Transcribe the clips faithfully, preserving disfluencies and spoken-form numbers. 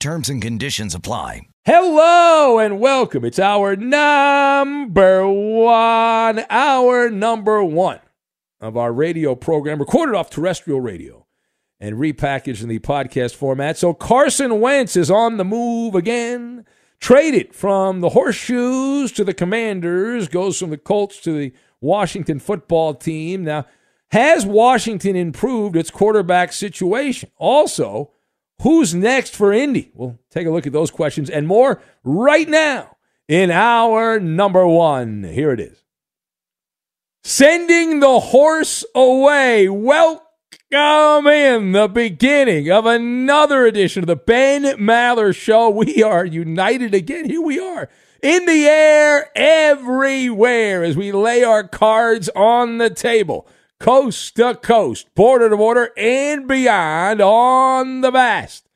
Terms and conditions apply. Hello and welcome. It's our number one, our number one of our radio program, recorded off terrestrial radio and repackaged in the podcast format. So Carson Wentz is on the move again, traded from the Horseshoes to the Commanders, goes from the Colts to the Washington football team. Now, has Washington improved its quarterback situation? Also, who's next for Indy? We'll take a look at those questions and more right now in our number one. Here it is. Sending the horse away. Welcome in the beginning of another edition of the Ben Maller Show. We are united again. Here we are in the air everywhere as we lay our cards on the table. Coast to coast, border to border, and beyond on the vast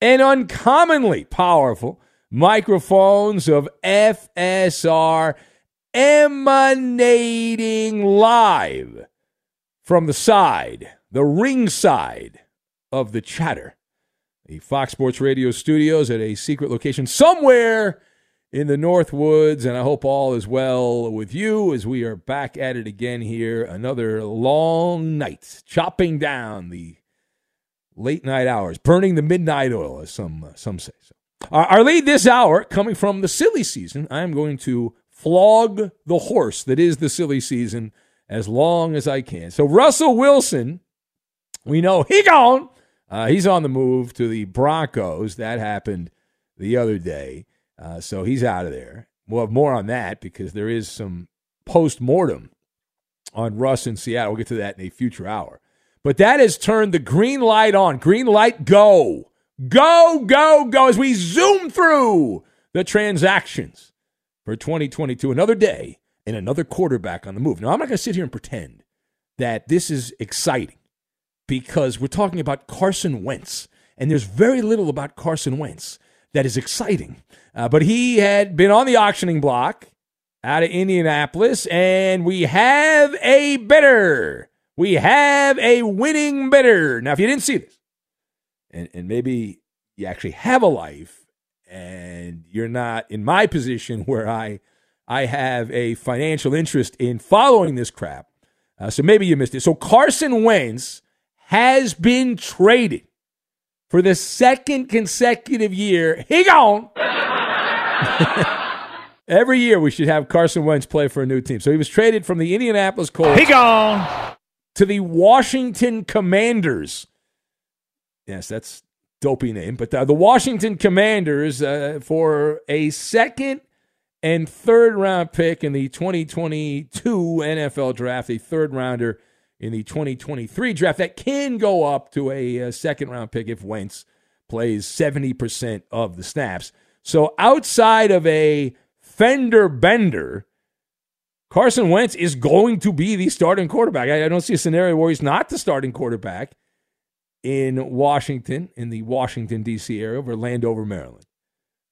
and uncommonly powerful microphones of F S R, emanating live from the side, the ringside of the chatter, the Fox Sports Radio studios at a secret location somewhere in the Northwoods, and I hope all is well with you as we are back at it again here. Another long night, chopping down the late night hours, burning the midnight oil, as some uh, some say. So, our, our lead this hour, coming from the silly season, I am going to flog the horse that is the silly season as long as I can. So Russell Wilson, we know he gone. Uh, he's on the move to the Broncos. That happened the other day. Uh, so he's out of there. We'll have more on that because there is some post-mortem on Russ in Seattle. We'll get to that in a future hour. But that has turned the green light on. Green light, go. Go, go, go as we zoom through the transactions for twenty twenty-two. Another day and another quarterback on the move. Now, I'm not going to sit here and pretend that this is exciting because we're talking about Carson Wentz, and there's very little about Carson Wentz that is exciting. Uh, but he had been on the auctioning block out of Indianapolis, and we have a bidder. We have a winning bidder. Now, if you didn't see this, and, and maybe you actually have a life, and you're not in my position where I, I have a financial interest in following this crap, uh, so maybe you missed it. So Carson Wentz has been traded for the second consecutive year. He gone. Every year we should have Carson Wentz play for a new team. So he was traded from the Indianapolis Colts. He gone. To the Washington Commanders. Yes, that's a dopey name. But the, the Washington Commanders uh, for a second and third round pick in the twenty twenty-two N F L draft, a third rounder in the twenty twenty-three draft that can go up to a, a second round pick if Wentz plays seventy percent of the snaps. So outside of a fender bender, Carson Wentz is going to be the starting quarterback. I, I don't see a scenario where he's not the starting quarterback in Washington, in the Washington, D C area, over Landover, Maryland.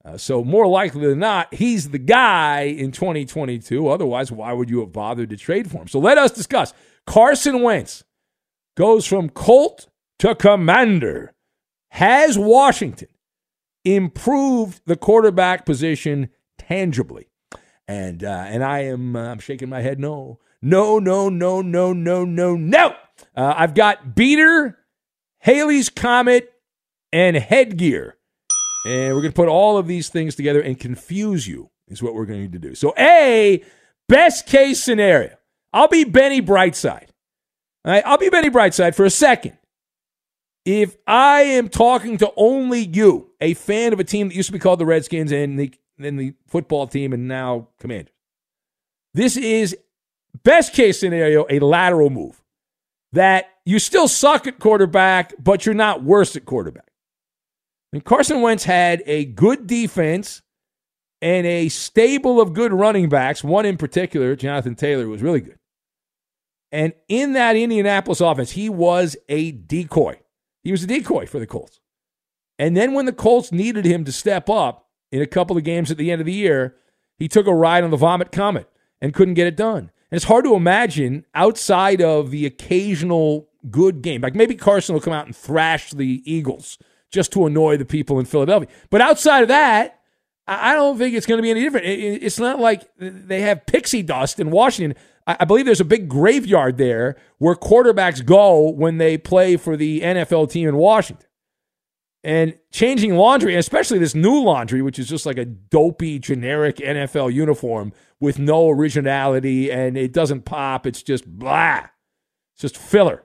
Uh, so more likely than not, he's the guy in twenty twenty-two. Otherwise, why would you have bothered to trade for him? So let us discuss. Carson Wentz goes from Colt to Commander. Has Washington improved the quarterback position tangibly? And uh, and I am uh, I'm shaking my head no. No, no, no, no, no, no, no. Uh, I've got Beater, Haley's Comet, and Headgear. And we're going to put all of these things together and confuse you is what we're going to do. So A, best case scenario. I'll be Benny Brightside. All right, I'll be Benny Brightside for a second. If I am talking to only you, a fan of a team that used to be called the Redskins and the Then the football team and now Commanders. This is, best case scenario, a lateral move. That you still suck at quarterback, but you're not worse at quarterback. And Carson Wentz had a good defense and a stable of good running backs. One in particular, Jonathan Taylor, was really good. And in that Indianapolis offense, he was a decoy. He was a decoy for the Colts. And then when the Colts needed him to step up, in a couple of games at the end of the year, he took a ride on the Vomit Comet and couldn't get it done. And it's hard to imagine outside of the occasional good game. Like maybe Carson will come out and thrash the Eagles just to annoy the people in Philadelphia. But outside of that, I don't think it's going to be any different. It's not like they have pixie dust in Washington. I believe there's a big graveyard there where quarterbacks go when they play for the N F L team in Washington. And changing laundry, especially this new laundry, which is just like a dopey, generic N F L uniform with no originality, and it doesn't pop. It's just blah. It's just filler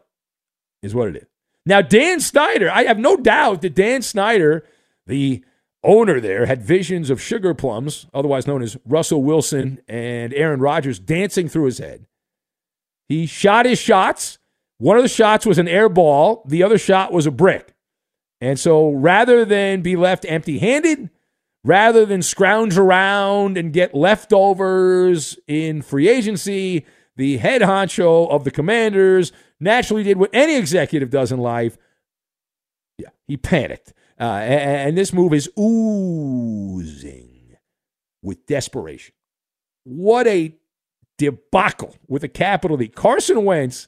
is what it is. Now, Dan Snyder, I have no doubt that Dan Snyder, the owner there, had visions of Sugar Plums, otherwise known as Russell Wilson and Aaron Rodgers, dancing through his head. He shot his shots. One of the shots was an air ball. The other shot was a brick. And so rather than be left empty-handed, rather than scrounge around and get leftovers in free agency, the head honcho of the Commanders naturally did what any executive does in life. Yeah, he panicked. Uh, and, and this move is oozing with desperation. What a debacle with a capital D. Carson Wentz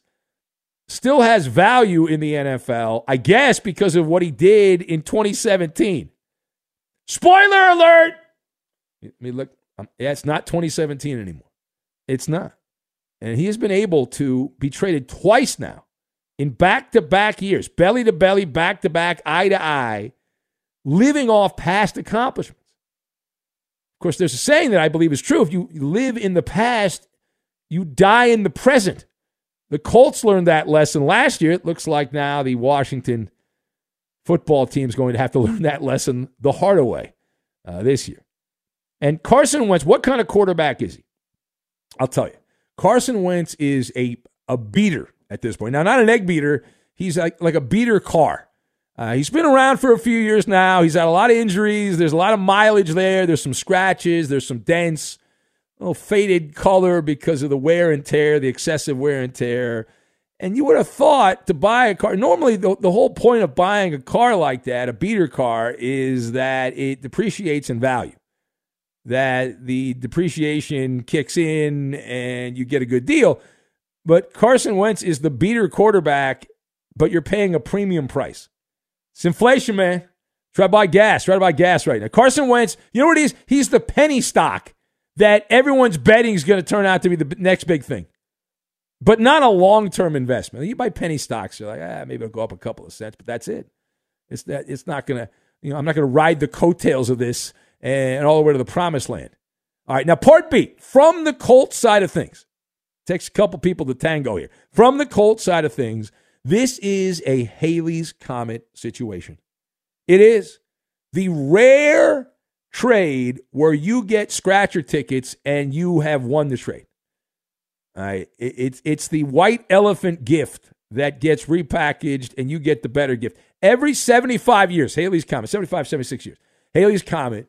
still has value in the N F L, I guess, because of what he did in twenty seventeen. Spoiler alert! Let me look. Yeah, it's not twenty seventeen anymore. It's not. And he has been able to be traded twice now in back-to-back years, belly-to-belly, back-to-back, eye-to-eye, living off past accomplishments. Of course, there's a saying that I believe is true. If you live in the past, you die in the present. The Colts learned that lesson last year. It looks like now the Washington football team is going to have to learn that lesson the harder way uh, this year. And Carson Wentz, what kind of quarterback is he? I'll tell you. Carson Wentz is a, a beater at this point. Now, not an egg beater. He's like, like a beater car. Uh, he's been around for a few years now. He's had a lot of injuries. There's a lot of mileage there. There's some scratches. There's some dents. Oh, faded color because of the wear and tear, the excessive wear and tear. And you would have thought to buy a car. Normally, the, the whole point of buying a car like that, a beater car, is that it depreciates in value. that the depreciation kicks in and you get a good deal. But Carson Wentz is the beater quarterback, but you're paying a premium price. It's inflation, man. Try to buy gas. Try to buy gas right now. Carson Wentz, you know what it is? He's the penny stock that everyone's betting is going to turn out to be the next big thing. But not a long-term investment. You buy penny stocks, you're like, ah, maybe it'll go up a couple of cents, but that's it. It's that it's not going to, you know, I'm not going to ride the coattails of this and all the way to the promised land. All right, now part B, from the Colts side of things. Takes a couple people to tango here. From the Colts side of things, this is a Haley's Comet situation. It is the rare trade where you get scratcher tickets and you have won the trade. All right, it's it's the white elephant gift that gets repackaged and you get the better gift. Every seventy-five years, Haley's Comet, seventy-five, seventy-six years, Haley's Comet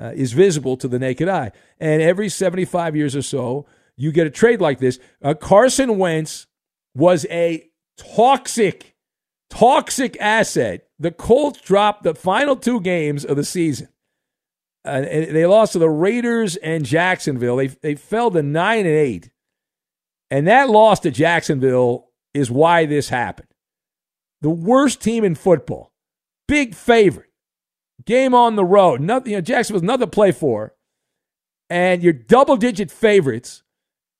uh, is visible to the naked eye. And every seventy-five years or so, you get a trade like this. Uh, Carson Wentz was a toxic, toxic asset. The Colts dropped the final two games of the season. Uh, they lost to the Raiders and Jacksonville. They they fell to nine and eight, and that loss to Jacksonville is why this happened. The worst team in football, big favorite, game on the road. Nothing, you know, Jacksonville's nothing to play for, and you're double digit favorites,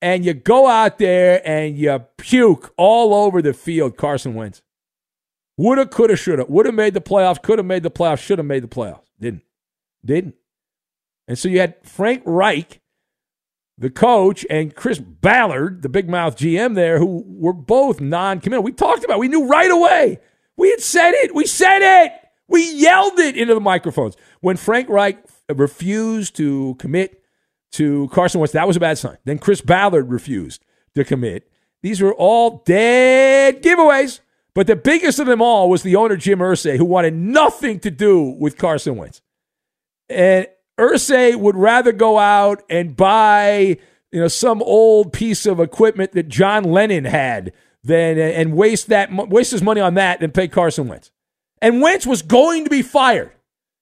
and you go out there and you puke all over the field. Carson Wentz woulda, coulda, shoulda, woulda made the playoffs, coulda made the playoffs, shoulda made the playoffs, didn't, didn't. And so you had Frank Reich, the coach, and Chris Ballard, the big mouth G M there, who were both non-committal. We talked about it. We knew right away. We had said it. We said it. We yelled it into the microphones. When Frank Reich refused to commit to Carson Wentz, that was a bad sign. Then Chris Ballard refused to commit. These were all dead giveaways. But the biggest of them all was the owner, Jim Irsay, who wanted nothing to do with Carson Wentz. And Irsay would rather go out and buy, you know, some old piece of equipment that John Lennon had than and waste that waste his money on that than pay Carson Wentz. And Wentz was going to be fired.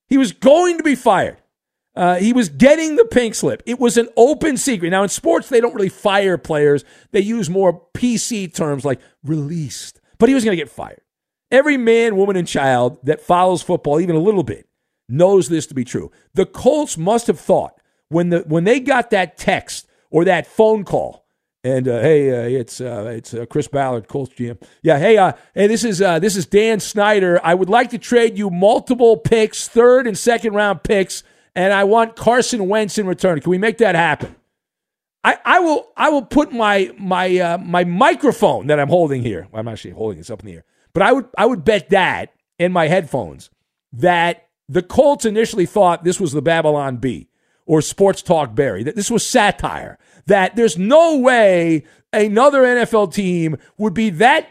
He was going to be fired. Uh, he was getting the pink slip. It was an open secret. Now in sports, they don't really fire players. They use more P C terms like released. But he was going to get fired. Every man, woman, and child that follows football, even a little bit, knows this to be true. The Colts must have thought when the when they got that text or that phone call, and uh, hey, uh, it's uh, it's uh, Chris Ballard, Colts G M. Yeah, hey, uh, hey, this is uh, this is Dan Snyder. I would like to trade you multiple picks, third and second round picks, and I want Carson Wentz in return. Can we make that happen? I, I will I will put my my uh, my microphone that I'm holding here. Well, I'm actually holding this up in the air, but I would I would bet that in my headphones that the Colts initially thought this was the Babylon Bee or Sports Talk Barry, that this was satire, that there's no way another N F L team would be that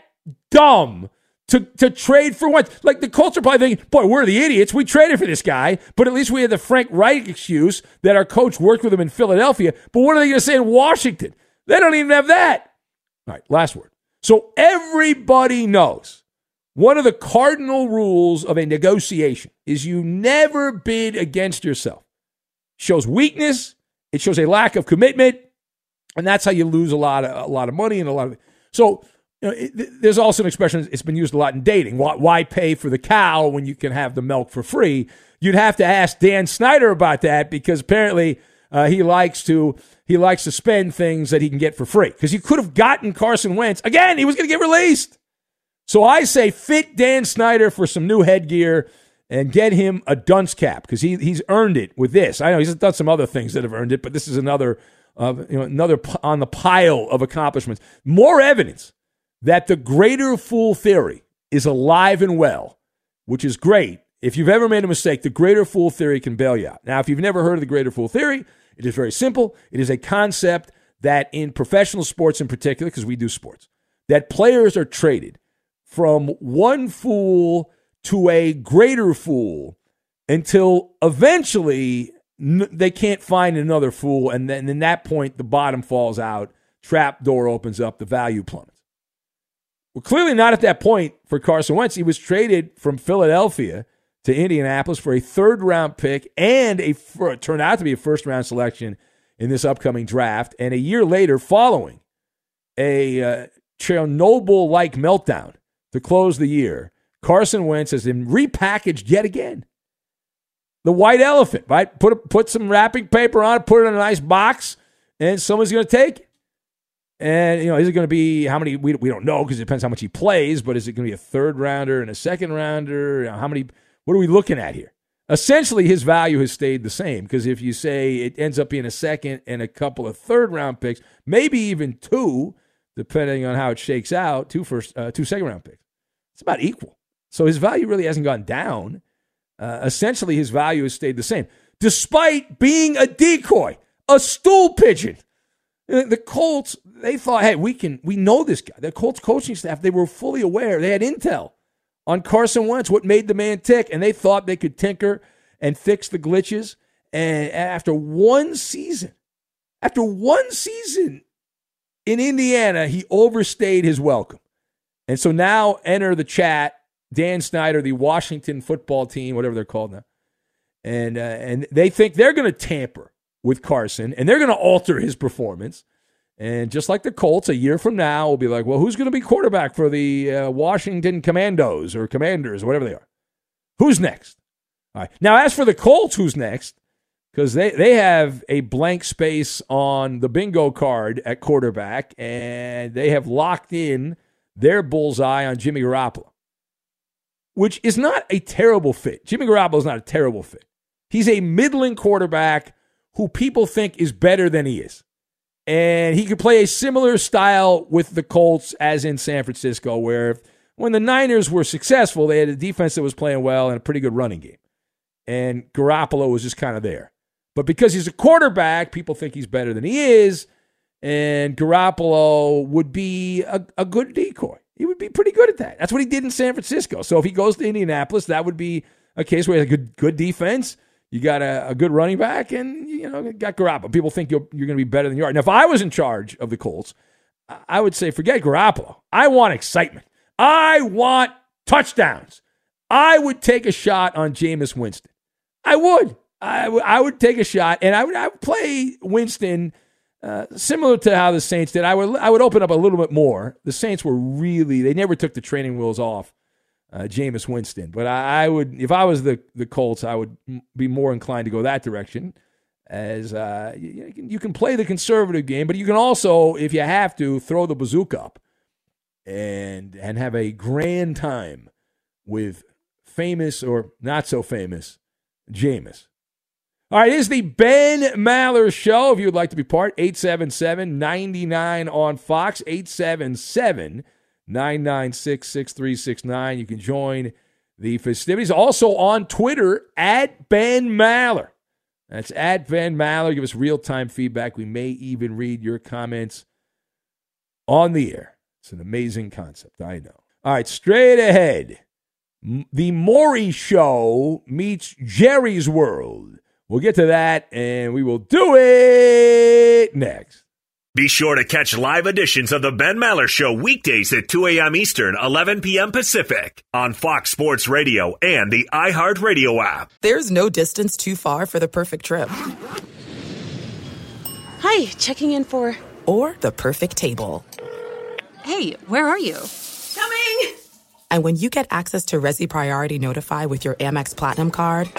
dumb to, to trade for Wentz. Like, the Colts are probably thinking, boy, we're the idiots. We traded for this guy, but at least we had the Frank Reich excuse that our coach worked with him in Philadelphia. But what are they going to say in Washington? They don't even have that. All right, last word. So everybody knows one of the cardinal rules of a negotiation is you never bid against yourself. It shows weakness. It shows a lack of commitment, and that's how you lose a lot of a lot of money and a lot of. So you know, it, there's also an expression. It's been used a lot in dating. Why, why pay for the cow when you can have the milk for free? You'd have to ask Dan Snyder about that because apparently uh, he likes to he likes to spend things that he can get for free. Because he could have gotten Carson Wentz again. He was going to get released. So I say fit Dan Snyder for some new headgear and get him a dunce cap because he he's earned it with this. I know he's done some other things that have earned it, but this is another uh, you know another p- on the pile of accomplishments. More evidence that the greater fool theory is alive and well, which is great. If you've ever made a mistake, the greater fool theory can bail you out. Now, if you've never heard of the greater fool theory, it is very simple. It is a concept that in professional sports in particular, because we do sports, that players are traded from one fool to a greater fool until eventually n- they can't find another fool. And then at that point, the bottom falls out, trap door opens up, the value plummets. Well, clearly not at that point for Carson Wentz. He was traded from Philadelphia to Indianapolis for a third-round pick and a it turned out to be a first-round selection in this upcoming draft. And a year later, following a uh, Chernobyl-like meltdown to close the year, Carson Wentz has been repackaged yet again. The white elephant, right? Put a, put some wrapping paper on it, put it in a nice box, and someone's going to take it. And, you know, is it going to be how many? We, we don't know because it depends how much he plays, but is it going to be a third rounder and a second rounder? You know, how many? What are we looking at here? Essentially, his value has stayed the same because if you say it ends up being a second and a couple of third-round picks, maybe even two, depending on how it shakes out, two first, uh, two second-round picks. It's about equal. So his value really hasn't gone down. Uh, essentially, his value has stayed the same, despite being a decoy, a stool pigeon. The Colts, they thought, hey, we can, we know this guy. The Colts coaching staff, they were fully aware. They had intel on Carson Wentz, what made the man tick, and they thought they could tinker and fix the glitches. And after one season, after one season in Indiana, he overstayed his welcome. And so now enter the chat, Dan Snyder, the Washington football team, whatever they're called now. And, uh, and they think they're going to tamper with Carson, and they're going to alter his performance. And just like the Colts, a year from now, we'll be like, well, who's going to be quarterback for the uh, Washington Commandos or Commanders or whatever they are? Who's next? All right. Now, as for the Colts, who's next? Because they, they have a blank space on the bingo card at quarterback, and they have locked in their bullseye on Jimmy Garoppolo, which is not a terrible fit. Jimmy Garoppolo is not a terrible fit. He's a middling quarterback who people think is better than he is. And he could play a similar style with the Colts as in San Francisco, where when the Niners were successful, they had a defense that was playing well and a pretty good running game. And Garoppolo was just kind of there. But because he's a quarterback, people think he's better than he is, and Garoppolo would be a, a good decoy. He would be pretty good at that. That's what he did in San Francisco. So if he goes to Indianapolis, that would be a case where he has a good, good defense. You got a, a good running back, and you know got Garoppolo. People think you're, you're going to be better than you are. Now, if I was in charge of the Colts, I would say forget Garoppolo. I want excitement. I want touchdowns. I would take a shot on Jameis Winston. I would. I, w- I would take a shot, and I would, I would play Winston uh, similar to how the Saints did. I would I would open up a little bit more. The Saints were really, they never took the training wheels off Uh, Jameis Winston. But I, I would, if I was the, the Colts, I would m- be more inclined to go that direction as uh, you, you can play the conservative game, but you can also, if you have to, throw the bazooka up and, and have a grand time with famous or not so famous Jameis. All right, it is the Ben Maller Show. If you would like to be part, eight seven seven, nine nine on Fox, eight seven seven, nine nine nine nine six, six three six nine. You can join the festivities. Also on Twitter, at Ben Maller. That's at Ben Maller. Give us real-time feedback. We may even read your comments on the air. It's an amazing concept, I know. All right, straight ahead. The Maury Show meets Jerry's World. We'll get to that, and we will do it next. Be sure to catch live editions of The Ben Maller Show weekdays at two a.m. Eastern, eleven p.m. Pacific on Fox Sports Radio and the iHeartRadio app. There's no distance too far for the perfect trip. Hi, checking in for... Or the perfect table. Hey, where are you? Coming! And when you get access to Resi Priority Notify with your Amex Platinum card...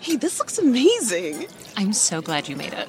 Hey, this looks amazing. I'm so glad you made it.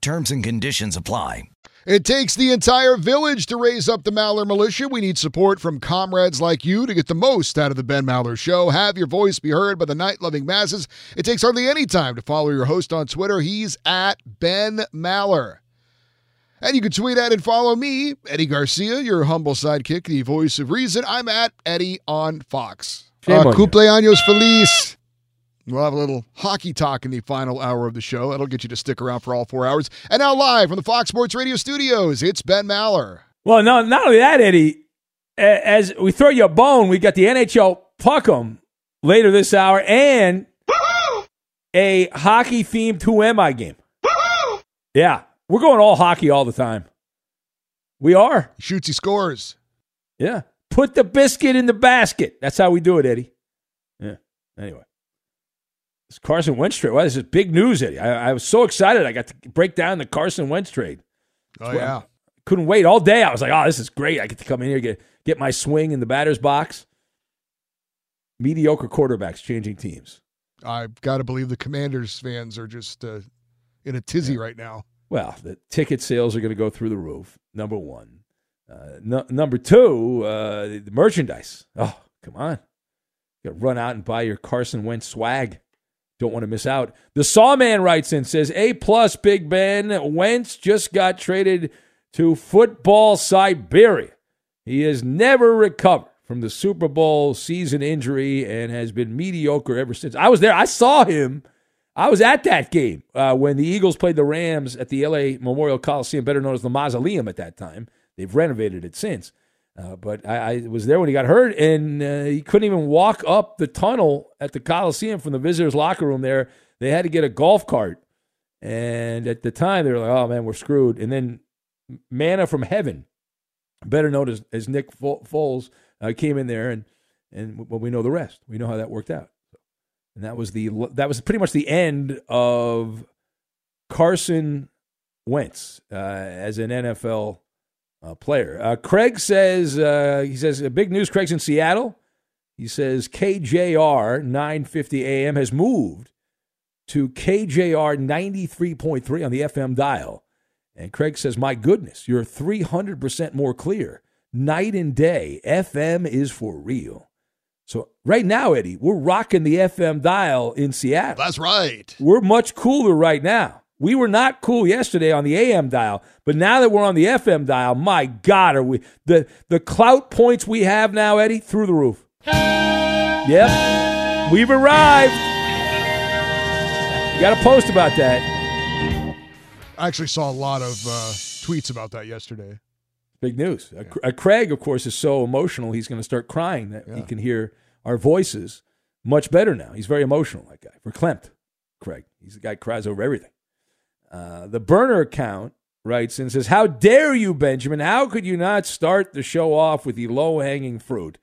Terms and conditions apply. It takes the entire village to raise up the Maller militia. We need support from comrades like you to get the most out of the Ben Maller Show. Have your voice be heard by the night-loving masses. It takes hardly any time to follow your host on Twitter. He's at Ben Maller. And you can tweet at and follow me, Eddie Garcia, your humble sidekick, the voice of reason. I'm at Eddie on Fox. Uh, on cumpleaños feliz. We'll have a little hockey talk in the final hour of the show. That'll get you to stick around for all four hours. And now live from the Fox Sports Radio studios, it's Ben Maller. Well, no, not only that, Eddie, as we throw you a bone, we got the N H L Puck'em later this hour and a hockey-themed Who Am I game. Yeah, we're going all hockey all the time. We are. He shoots, he scores. Yeah. Put the biscuit in the basket. That's how we do it, Eddie. Yeah, anyway. It's Carson Wentz trade. Wow, this is big news, Eddie. I, I was so excited. I got to break down the Carson Wentz trade. That's oh, yeah. I couldn't wait all day. I was like, oh, this is great. I get to come in here, get get my swing in the batter's box. Mediocre quarterbacks changing teams. I've got to believe the Commanders fans are just uh, in a tizzy yeah. right now. Well, the ticket sales are going to go through the roof, number one. Uh, no, number two, uh, the merchandise. Oh, come on. You got to run out and buy your Carson Wentz swag. Don't want to miss out. The Sawman writes in, says, A-plus, Big Ben. Wentz just got traded to football Siberia. He has never recovered from the Super Bowl season injury and has been mediocre ever since. I was there. I saw him. I was at that game uh, when the Eagles played the Rams at the L A Memorial Coliseum, better known as the Mausoleum at that time. They've renovated it since. Uh, but I, I was there when he got hurt, and uh, he couldn't even walk up the tunnel at the Coliseum from the visitors' locker room there. They had to get a golf cart. And at the time, they were like, oh, man, we're screwed. And then Manna from Heaven, better known as, as Nick Foles, uh, came in there, and, and well, we know the rest. We know how that worked out. And that was the that was pretty much the end of Carson Wentz uh, as an N F L Uh, player. Uh, Craig says, uh, he says, big news, Craig's in Seattle. He says, K J R nine fifty a m has moved to K J R ninety-three point three on the F M dial. And Craig says, my goodness, you're three hundred percent more clear. Night and day, F M is for real. So right now, Eddie, we're rocking the F M dial in Seattle. That's right. We're much cooler right now. We were not cool yesterday on the A M dial, but now that we're on the F M dial, my God, are we the the clout points we have now, Eddie, through the roof. Yep, we've arrived. You got a post about that. I actually saw a lot of uh, tweets about that yesterday. Big news. Yeah. Uh, Craig, of course, is so emotional he's going to start crying that yeah. he can hear our voices much better now. He's very emotional, that guy. Verklempt, Craig. He's the guy who cries over everything. Uh, the burner account writes and says, "How dare you, Benjamin? How could you not start the show off with the low-hanging fruit?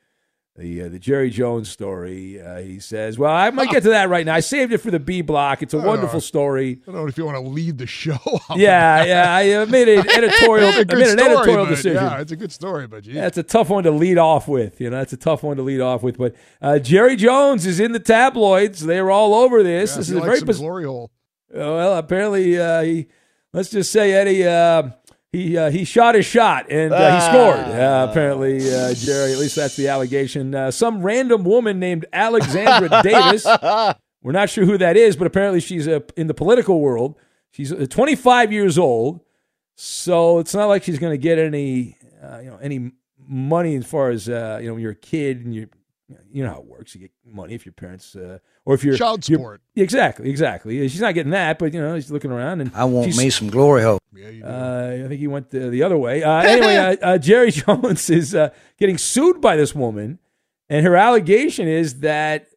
The uh, the Jerry Jones story," uh, he says. Well, I might get to that right now. I saved it for the B block. It's a wonderful uh, story. I don't know if you want to lead the show off. Yeah, yeah. I made an editorial, I made story, an editorial but, decision. Yeah, it's a good story, but geez. Yeah, it's a tough one to lead off with. You know, it's a tough one to lead off with. But uh, Jerry Jones is in the tabloids. They were all over this. Yeah, this is a very pos- glory hole. Uh, well, apparently, uh, he, let's just say, Eddie. Uh, He uh, he shot his shot, and uh, he scored, uh, apparently, uh, Jerry. At least that's the allegation. Uh, some random woman named Alexandra Davis. We're not sure who that is, but apparently she's uh, in the political world. She's twenty-five years old, so it's not like she's going to get any uh, you know any money as far as, uh, you know, when you're a kid and you're, you know how it works. You get money if your parents uh, or if you're child support. You're, exactly, exactly. She's not getting that, but you know, she's looking around and I want me some glory hole. Yeah, you do. Uh, I think he went the, the other way. Uh, anyway, uh, uh, Jerry Jones is uh, getting sued by this woman, and her allegation is that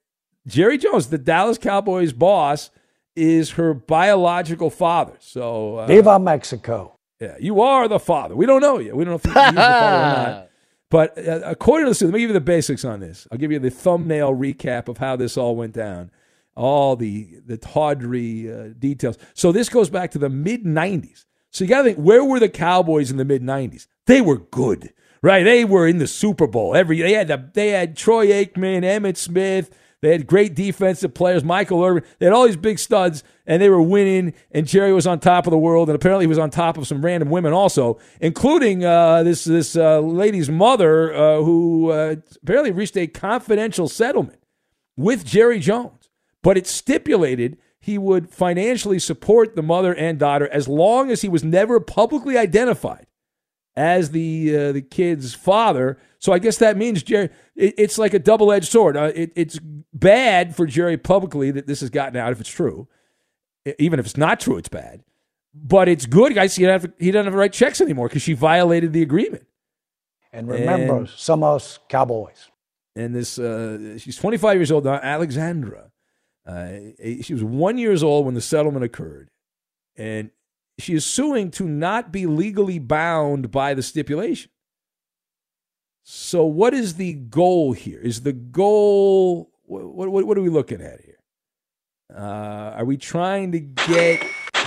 Jerry Jones, the Dallas Cowboys boss, is her biological father. So, uh, Viva Mexico. Yeah, you are the father. We don't know yet. We don't know if you're the father or not. But uh, according to this, let me give you the basics on this. I'll give you the thumbnail recap of how this all went down, all the the tawdry uh, details. So this goes back to the mid nineties. So you got to think, where were the Cowboys in the mid nineties? They were good, right? They were in the Super Bowl every. They had the, they had Troy Aikman, Emmitt Smith. They had great defensive players, Michael Irvin. They had all these big studs, and they were winning, and Jerry was on top of the world, and apparently he was on top of some random women also, including uh, this this uh, lady's mother uh, who uh, apparently reached a confidential settlement with Jerry Jones. But it stipulated he would financially support the mother and daughter as long as he was never publicly identified as the uh, the kid's father. So I guess that means Jerry. It, it's like a double-edged sword. Uh, it, it's bad for Jerry publicly that this has gotten out. If it's true, even if it's not true, it's bad. But it's good, guys. He doesn't have, he doesn't have to write checks anymore because she violated the agreement. And remember, and, some of us Cowboys. And this, uh, she's twenty-five years old now. Alexandra, uh, she was one years old when the settlement occurred, and she is suing to not be legally bound by the stipulation. So what is the goal here? Is the goal, what, what, what are we looking at here? Uh, are we trying to get,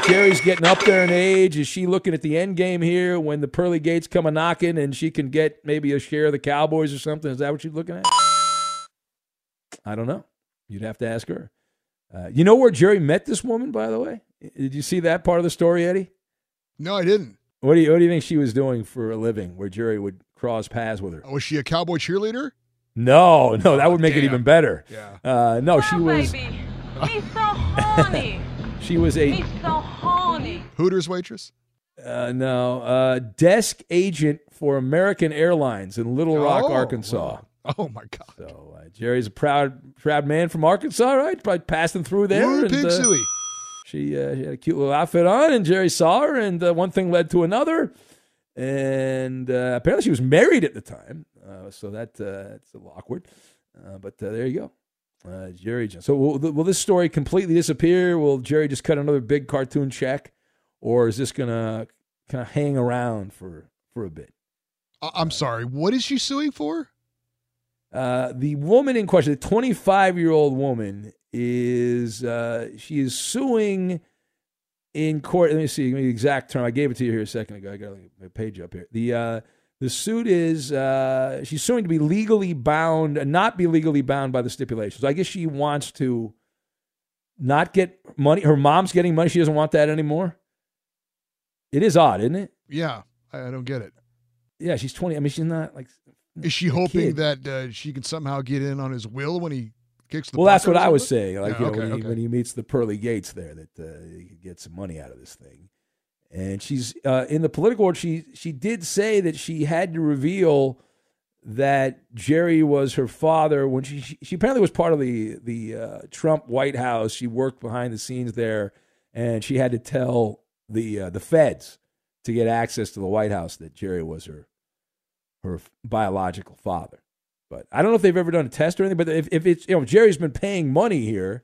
Jerry's getting up there in age. Is she looking at the end game here when the pearly gates come a-knocking and she can get maybe a share of the Cowboys or something? Is that what she's looking at? I don't know. You'd have to ask her. Uh, you know where Jerry met this woman, by the way? Did you see that part of the story, Eddie? No, I didn't. What do you What do you think she was doing for a living? Where Jerry would cross paths with her? Oh, was she a cowboy cheerleader? No, no, that would make Damn. It even better. Yeah. Uh, no, oh, she was. Baby. Me so horny. She was a. Me so horny. Hooters waitress. Uh, no, uh, desk agent for American Airlines in Little Rock, oh, Arkansas. Wow. Oh, my God. So uh, Jerry's a proud, proud man from Arkansas, right? Probably passing through there. Ooh, and, pig uh, silly. She, uh, she had a cute little outfit on, and Jerry saw her, and uh, one thing led to another. And uh, apparently she was married at the time, uh, so that, uh, that's a little awkward. Uh, but uh, there you go. Uh, Jerry Jones. So will, will this story completely disappear? Will Jerry just cut another big cartoon check? Or is this going to kind of hang around for, for a bit? I'm uh, sorry. What is she suing for? Uh, the woman in question, the twenty-five-year-old woman, is uh, she is suing in court. Let me see, give me the exact term. I gave it to you here a second ago. I got my page up here. The uh, the suit is uh, she's suing to be legally bound and not be legally bound by the stipulations. So I guess she wants to not get money. Her mom's getting money. She doesn't want that anymore. It is odd, isn't it? Yeah, I don't get it. Yeah, she's twenty. I mean, she's not like. Is she hoping kid. that uh, she can somehow get in on his will when he kicks the? Well, that's what I was saying. Like, yeah, you know, okay, when, okay. He, when he meets the pearly gates there, that uh, he could get some money out of this thing. And she's uh, in the political world. She she did say that she had to reveal that Jerry was her father when she she, she apparently was part of the the uh, Trump White House. She worked behind the scenes there, and she had to tell the uh, the feds to get access to the White House that Jerry was her. her biological father. But I don't know if they've ever done a test or anything. But if, if it's, you know, if Jerry's been paying money here,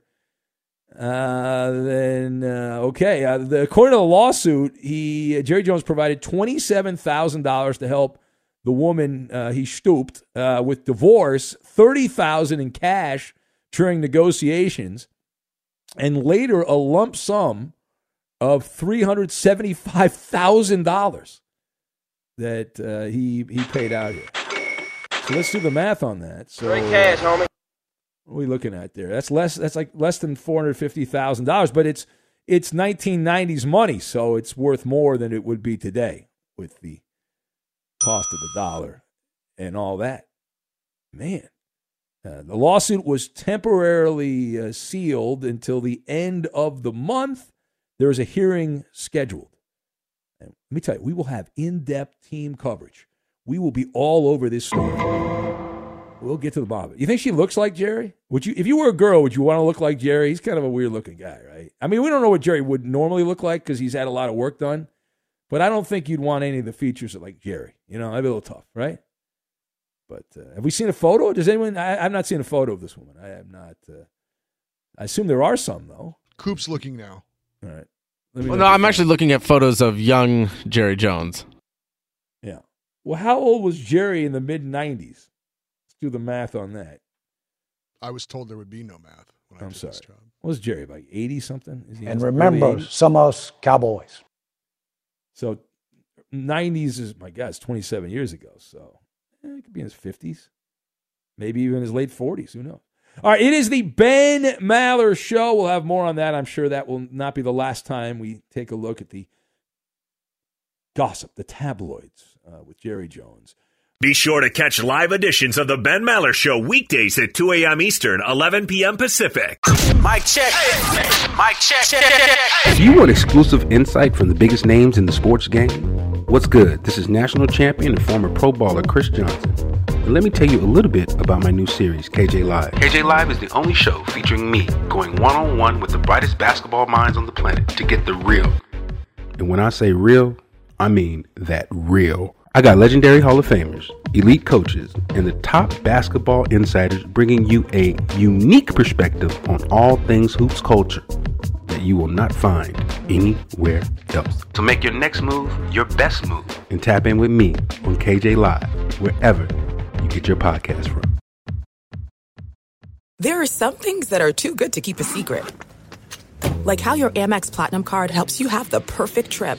uh, then uh, okay. Uh, the, according to the lawsuit, he uh, Jerry Jones provided twenty-seven thousand dollars to help the woman uh, he stooped uh, with divorce, thirty thousand dollars in cash during negotiations, and later a lump sum of three hundred seventy-five thousand dollars that uh, he he paid out here. So let's do the math on that. So great cash, homie. What are we looking at there? That's less. That's like less than four hundred fifty thousand dollars, but it's it's nineteen nineties money, so it's worth more than it would be today with the cost of the dollar and all that. Man, uh, the lawsuit was temporarily uh, sealed until the end of the month. There is a hearing scheduled. And let me tell you, we will have in-depth team coverage. We will be all over this story. We'll get to the bottom of it. You think she looks like Jerry? Would you, if you were a girl, would you want to look like Jerry? He's kind of a weird-looking guy, right? I mean, we don't know what Jerry would normally look like because he's had a lot of work done, but I don't think you'd want any of the features of, like, Jerry. You know, that'd be a little tough, right? But uh, have we seen a photo? Does anyone? I, I've not seen a photo of this woman. I have not. Uh, I assume there are some, though. Coop's looking now. All right. Let me well, no, I'm actually looking at photos of young Jerry Jones. Yeah. Well, how old was Jerry in the mid-nineties? Let's do the math on that. I was told there would be no math when I I'm did sorry. this job. What was Jerry, like eighty-something? Is he and remember, some of us Cowboys. So nineties is, my God, it's twenty-seven years ago. So eh, it could be in his fifties, maybe even his late forties. Who knows? All right, it is the Ben Maller Show. We'll have more on that. I'm sure that will not be the last time we take a look at the gossip, the tabloids uh, with Jerry Jones. Be sure to catch live editions of the Ben Maller Show weekdays at two a.m. Eastern, eleven p.m. Pacific. Mic check. Mic check. Do you want exclusive insight from the biggest names in the sports game? What's good? This is national champion and former pro baller Chris Johnson. Let me tell you a little bit about my new series, K J Live. K J Live is the only show featuring me going one-on-one with the brightest basketball minds on the planet to get the real. And when I say real, I mean that real. I got legendary Hall of Famers, elite coaches, and the top basketball insiders bringing you a unique perspective on all things hoops culture that you will not find anywhere else. So make your next move your best move and tap in with me on K J Live, wherever get your podcast from. There are some things that are too good to keep a secret. Like how your Amex Platinum card helps you have the perfect trip.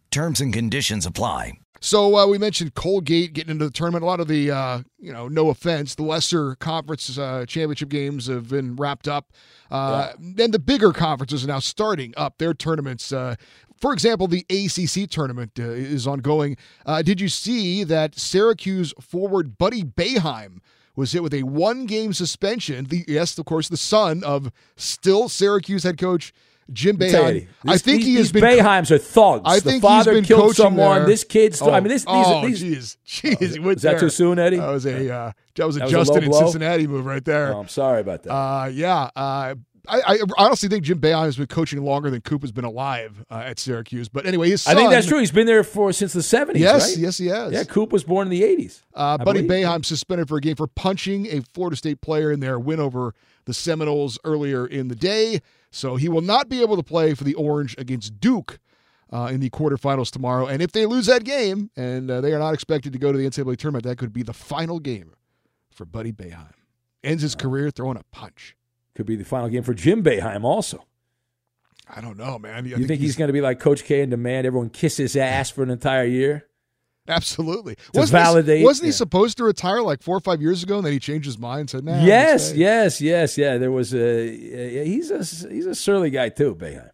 Terms and conditions apply. So uh, we mentioned Colgate getting into the tournament. A lot of the, uh, you know, no offense, the lesser conference uh, championship games have been wrapped up. Uh, yeah. Then the bigger conferences are now starting up their tournaments. Uh, for example, the A C C tournament uh, is ongoing. Uh, did you see that Syracuse forward Buddy Boeheim was hit with a one-game suspension? The, yes, of course, the son of still Syracuse head coach Jim Boeheim. I think these, he has been. Boeheims are thugs. I think the father he's been killed someone. There. This kid's. Th- oh, I mean, this. These, oh, jeez, jeez. Oh, was that there. Too soon, Eddie? That was a. Uh, that was a that Justin was a in blow? Cincinnati move right there. Oh, I'm sorry about that. Uh, yeah. Uh, I, I honestly think Jim Boeheim has been coaching longer than Coop has been alive uh, at Syracuse. But anyway, his son, I think that's true. He's been there for since the seventies, yes, right? Yes, he has. Yeah, Coop was born in the eighties. Uh, Buddy Boeheim suspended for a game for punching a Florida State player in their win over the Seminoles earlier in the day. So he will not be able to play for the Orange against Duke uh, in the quarterfinals tomorrow. And if they lose that game, and uh, they are not expected to go to the N C double A tournament, that could be the final game for Buddy Boeheim. Ends his career throwing a punch. Could be the final game for Jim Boeheim also. I don't know, man. I you think, think he's, he's going to be like Coach K and demand everyone kiss his ass for an entire year? Absolutely. To wasn't validate. He, wasn't yeah. he supposed to retire like four or five years ago, and then he changed his mind and said, nah. Yes, yes, yes, yeah. There was a – he's a he's a surly guy too, Boeheim.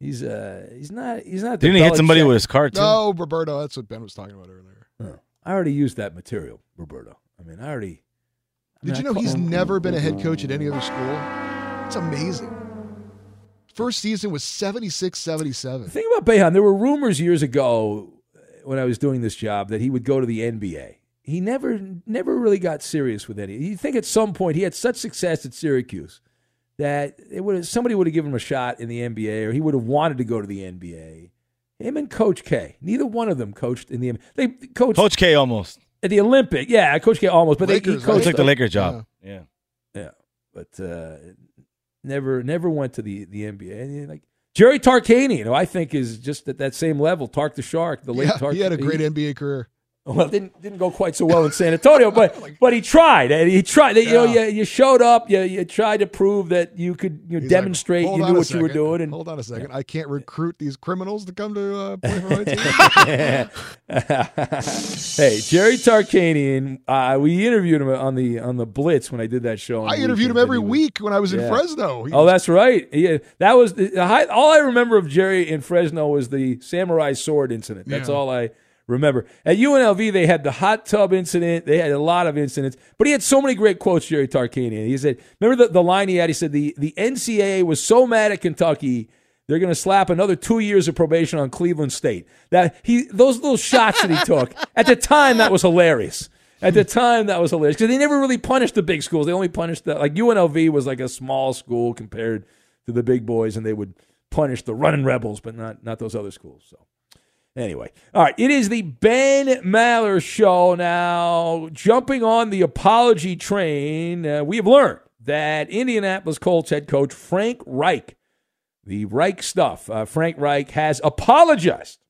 He's uh he's not – he's not. Didn't he hit somebody with his car too? No, Roberto, that's what Ben was talking about earlier. Oh, I already used that material, Roberto. I mean, I already – Did you know he's never been a head coach at any other school? It's amazing. First season was seventy-six seventy-seven. The thing about Boeheim, there were rumors years ago when I was doing this job that he would go to the N B A. He never never really got serious with any. You think at some point he had such success at Syracuse that it would have, somebody would have given him a shot in the N B A, or he would have wanted to go to the N B A. Him and Coach K, neither one of them coached in the N B A. They coached Coach K almost. At the Olympic, yeah, Coach K almost, but Lakers, they he coached, took the Lakers job. Yeah, yeah, yeah. But uh, never, never went to the, the N B A. And like Jerry Tarkanian, who I think is just at that same level, Tark the Shark, the late yeah, Tark. He had a great he, N B A career. Well, it didn't didn't go quite so well in San Antonio, but like, but he tried. And he tried. You yeah. know, you, you showed up. You you tried to prove that you could you know, demonstrate like, you knew what second. you were doing. And hold on a second, yeah. I can't recruit these criminals to come to uh, play for my team. Hey, Jerry Tarkanian, uh, we interviewed him on the on the Blitz when I did that show. I interviewed him every week when I was yeah. in Fresno. He oh, was- that's right. Yeah, that was the, I, all I remember of Jerry in Fresno was the samurai sword incident. That's yeah. all I. Remember, at U N L V, they had the hot tub incident. They had a lot of incidents. But he had so many great quotes, Jerry Tarkanian. He said, remember the, the line he had? He said, the, the N C double A was so mad at Kentucky, they're going to slap another two years of probation on Cleveland State. That he Those little shots that he took, at the time, that was hilarious. At the time, that was hilarious. Because they never really punished the big schools. They only punished the – like U N L V was like a small school compared to the big boys, and they would punish the running rebels, but not not those other schools, so. Anyway, all right, it is the Ben Maller Show now. Jumping on the apology train, uh, we have learned that Indianapolis Colts head coach Frank Reich, the Reich stuff, uh, Frank Reich has apologized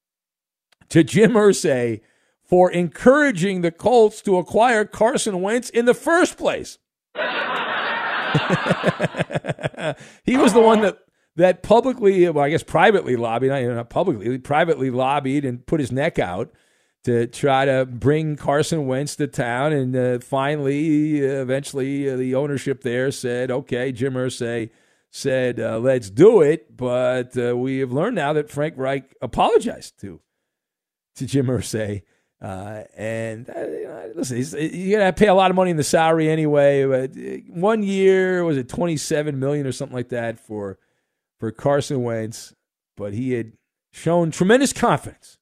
to Jim Irsay for encouraging the Colts to acquire Carson Wentz in the first place. He was the one that... that publicly, well, I guess privately lobbied, not publicly, privately lobbied and put his neck out to try to bring Carson Wentz to town. And uh, finally, uh, eventually, uh, the ownership there said, okay, Jim Irsay said, uh, let's do it. But uh, we have learned now that Frank Reich apologized to to Jim Irsay. Uh, and uh, you know, listen, you're going to pay a lot of money in the salary anyway. But one year, was it twenty-seven million dollars or something like that for for Carson Wentz, but he had shown tremendous confidence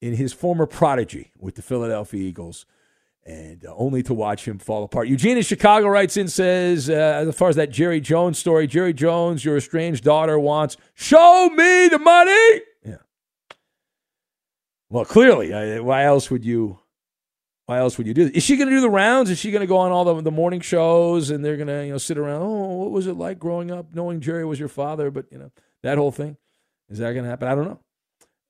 in his former prodigy with the Philadelphia Eagles, and uh, only to watch him fall apart. Eugene in Chicago writes in, says, uh, as far as that Jerry Jones story, Jerry Jones, your estranged daughter wants, show me the money! Yeah. Well, clearly, I, why else would you... Why else would you do this? Is she going to do the rounds? Is she going to go on all the, the morning shows and they're going to, you know, sit around? Oh, what was it like growing up, knowing Jerry was your father? But, you know, that whole thing. Is that going to happen? I don't know.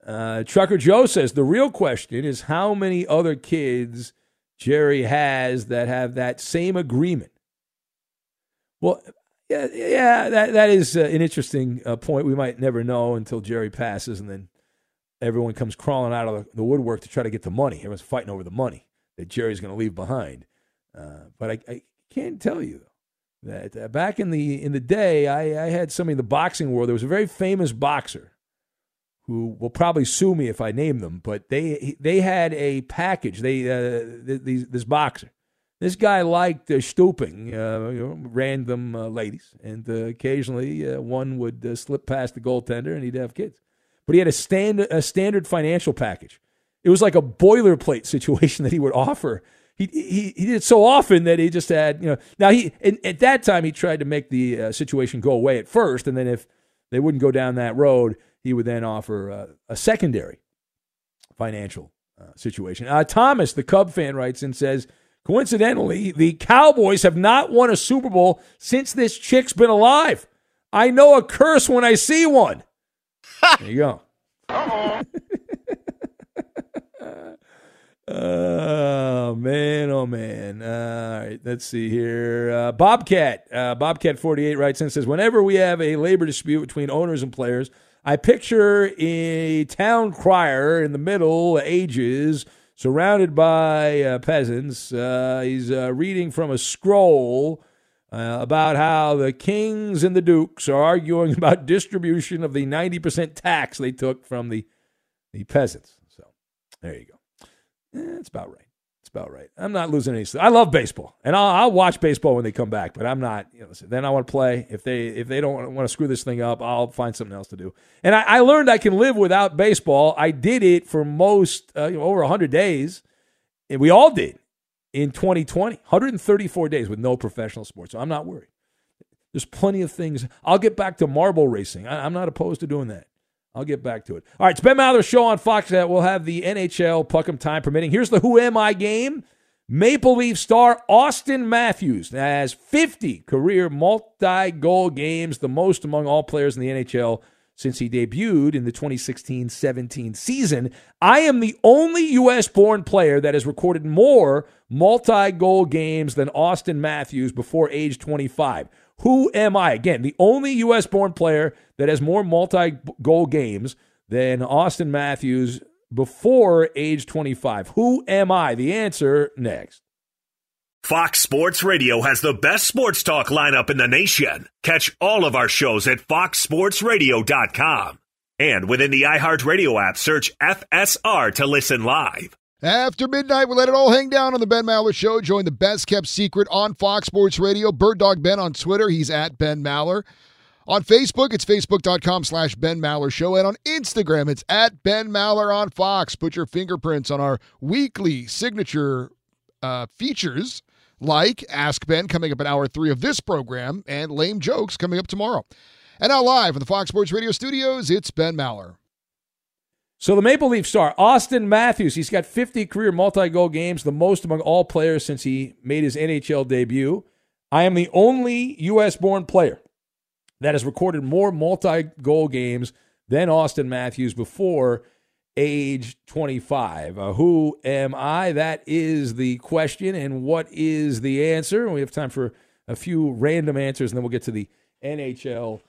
Uh, Trucker Joe says, the real question is how many other kids Jerry has that have that same agreement. Well, yeah, yeah that, that is uh, an interesting uh, point. We might never know until Jerry passes and then everyone comes crawling out of the, the woodwork to try to get the money. Everyone's fighting over the money that Jerry's going to leave behind. Uh, but I, I can tell you that uh, back in the in the day, I, I had somebody in the boxing world. There was a very famous boxer who will probably sue me if I name them, but they they had a package. They uh, th- these, this boxer. This guy liked uh, stooping uh, you know, random uh, ladies, and uh, occasionally uh, one would uh, slip past the goaltender, and he'd have kids. But he had a stand a standard financial package. It was like a boilerplate situation that he would offer. He he he did it so often that he just had, you know. Now, he and at that time, he tried to make the uh, situation go away at first, and then if they wouldn't go down that road, he would then offer uh, a secondary financial uh, situation. Uh, Thomas, the Cub fan, writes and says, coincidentally, the Cowboys have not won a Super Bowl since this chick's been alive. I know a curse when I see one. There you go. Uh-oh. Oh, man, oh, man. Uh, all right, let's see here. Uh, Bobcat, uh, Bobcat forty-eight writes in, says, whenever we have a labor dispute between owners and players, I picture a town crier in the Middle Ages surrounded by uh, peasants. Uh, he's uh, reading from a scroll uh, about how the kings and the dukes are arguing about distribution of the ninety percent tax they took from the, the peasants. So there you go. It's about right. It's about right. I'm not losing any sleep. I love baseball, and I'll, I'll watch baseball when they come back. But I'm not. You know, then I want to play. If they if they don't want to screw this thing up, I'll find something else to do. And I, I learned I can live without baseball. I did it for most uh, you know, over one hundred days, and we all did in twenty twenty. one hundred thirty-four days with no professional sports. So I'm not worried. There's plenty of things. I'll get back to marble racing. I, I'm not opposed to doing that. I'll get back to it. All right, it's Ben Maller's show on Fox. That we'll have the N H L Puckham time permitting. Here's the Who Am I game. Maple Leaf star Auston Matthews has fifty career multi-goal games, the most among all players in the N H L since he debuted in the twenty sixteen seventeen season. I am the only U S-born player that has recorded more multi-goal games than Auston Matthews before age twenty-five. Who am I? Again, the only U S-born player that has more multi-goal games than Auston Matthews before age twenty-five. Who am I? The answer next. Fox Sports Radio has the best sports talk lineup in the nation. Catch all of our shows at fox sports radio dot com. And within the iHeartRadio app, search F S R to listen live. After midnight, we'll let it all hang down on the Ben Maller Show. Join the best-kept secret on Fox Sports Radio. Bird Dog Ben on Twitter. He's at Ben Maller. On Facebook, it's facebook.com slash Ben Maller Show. And on Instagram, it's at Ben Maller on Fox. Put your fingerprints on our weekly signature uh, features like Ask Ben coming up in hour three of this program and Lame Jokes coming up tomorrow. And now live in the Fox Sports Radio studios, it's Ben Maller. So the Maple Leaf star, Auston Matthews, he's got fifty career multi-goal games, the most among all players since he made his N H L debut. I am the only U S-born player that has recorded more multi-goal games than Auston Matthews before age twenty-five. Uh, who am I? That is the question, and what is the answer? We have time for a few random answers, and then we'll get to the N H L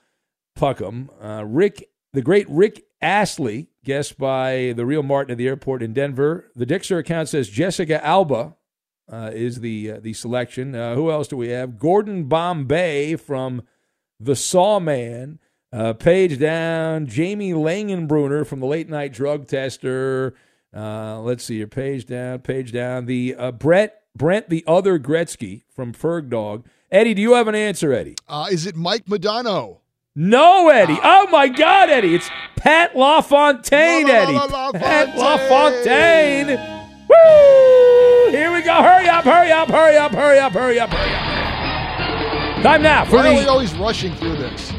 Puckham. Uh, Rick, the great Rick Astley, guessed by the real Martin at the airport in Denver. The Dixer account says Jessica Alba uh, is the uh, the selection. Uh, who else do we have? Gordon Bombay from The Sawman. Uh, page down, Jamie Langenbrunner from the Late Night Drug Tester. Uh, let's see here. Page down, page down. The uh, Brett, Brent the Other Gretzky from Ferg Dog. Eddie, do you have an answer, Eddie? Uh, is it Mike Modano? No, Eddie. Oh, my God, Eddie. It's Pat LaFontaine, Eddie. La, la, la, la, Pat LaFontaine. Woo! Here we go. Hurry up, hurry up, hurry up, hurry up, hurry up, hurry up. Time now for Why the... are we always rushing through this?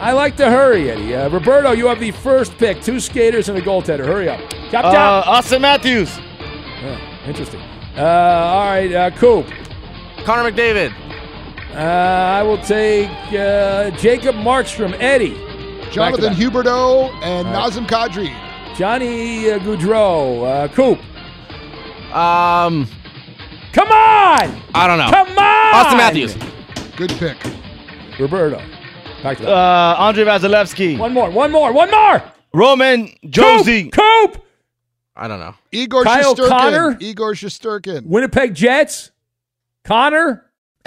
I like to hurry, Eddie. Uh, Roberto, you have the first pick. Two skaters and a goaltender. Hurry up. Chop, uh, chop. Auston Matthews. Oh, interesting. Uh, all right, uh, Coop. Connor McDavid. Uh, I will take uh, Jacob Markstrom. Eddie. Jonathan Huberdeau and right. Nazem Kadri. Johnny uh, Gaudreau. Uh, Coop. Um, Come on! I don't know. Come on! Auston Matthews. Good pick. Roberto. Back to that. Uh, Andre Vasilevsky. One more, one more, one more. Roman Josi. Coop, Coop. I don't know. Igor Kyle Shesterkin. Connor. Igor Shesterkin. Winnipeg Jets. Connor.